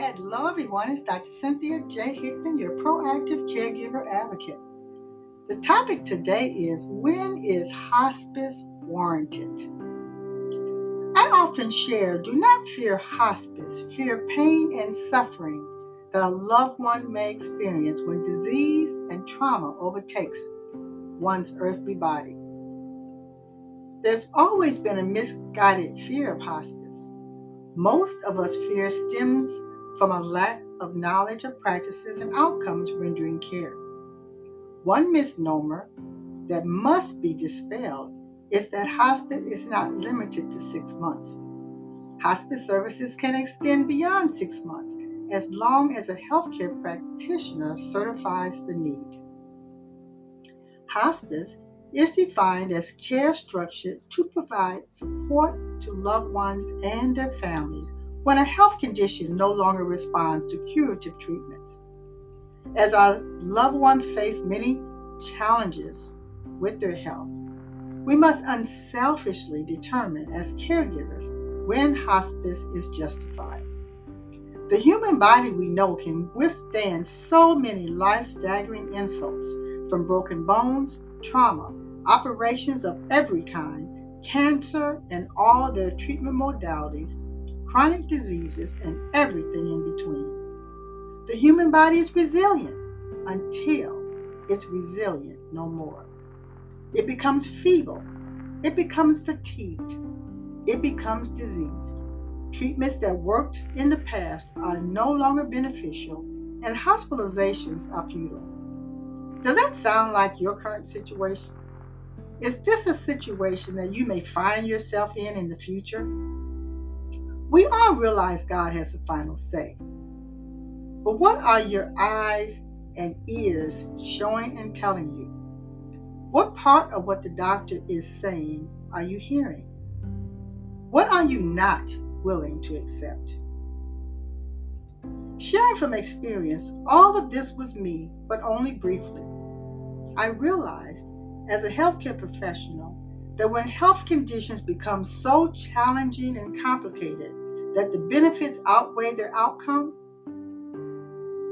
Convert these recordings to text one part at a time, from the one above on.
Hello everyone, it's Dr. Cynthia J. Hickman, your proactive caregiver advocate. The topic today is, when is hospice warranted? I often share, do not fear hospice, fear pain and suffering that a loved one may experience when disease and trauma overtakes one's earthly body. There's always been a misguided fear of hospice. Most of us fear stems from a lack of knowledge of practices and outcomes rendering care. One misnomer that must be dispelled is that hospice is not limited to 6 months. Hospice services can extend beyond 6 months as long as a healthcare practitioner certifies the need. Hospice is defined as care structured to provide support to loved ones and their families when a health condition no longer responds to curative treatments. As our loved ones face many challenges with their health, we must unselfishly determine as caregivers when hospice is justified. The human body, we know, can withstand so many life-staggering insults, from broken bones, trauma, operations of every kind, cancer and all their treatment modalities, chronic diseases, and everything in between. The human body is resilient until it's resilient no more. It becomes feeble. It becomes fatigued. It becomes diseased. Treatments that worked in the past are no longer beneficial, and hospitalizations are futile. Does that sound like your current situation? Is this a situation that you may find yourself in the future? We all realize God has the final say. But what are your eyes and ears showing and telling you? What part of what the doctor is saying are you hearing? What are you not willing to accept? Sharing from experience, all of this was me, but only briefly. I realized as a healthcare professional that when health conditions become so challenging and complicated that the benefits outweigh their outcome,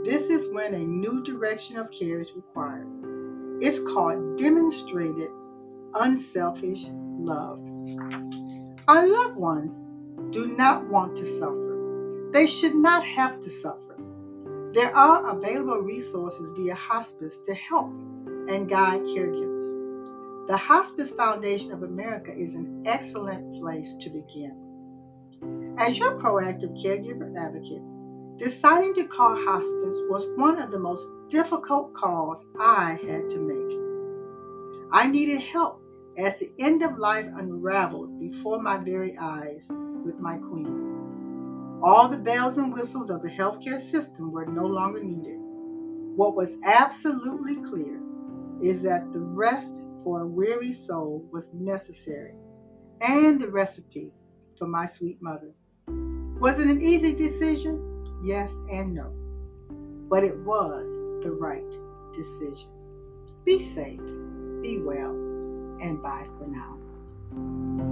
this is when a new direction of care is required. It's called demonstrated unselfish love. Our loved ones do not want to suffer. They should not have to suffer. There are available resources via hospice to help and guide caregivers. The Hospice Foundation of America is an excellent place to begin. As your proactive caregiver advocate, deciding to call hospice was one of the most difficult calls I had to make. I needed help as the end of life unraveled before my very eyes with my queen. All the bells and whistles of the healthcare system were no longer needed. What was absolutely clear is that the rest for a weary soul was necessary, and the recipe for my sweet mother. Was it an easy decision? Yes and no. But it was the right decision. Be safe, be well, and bye for now.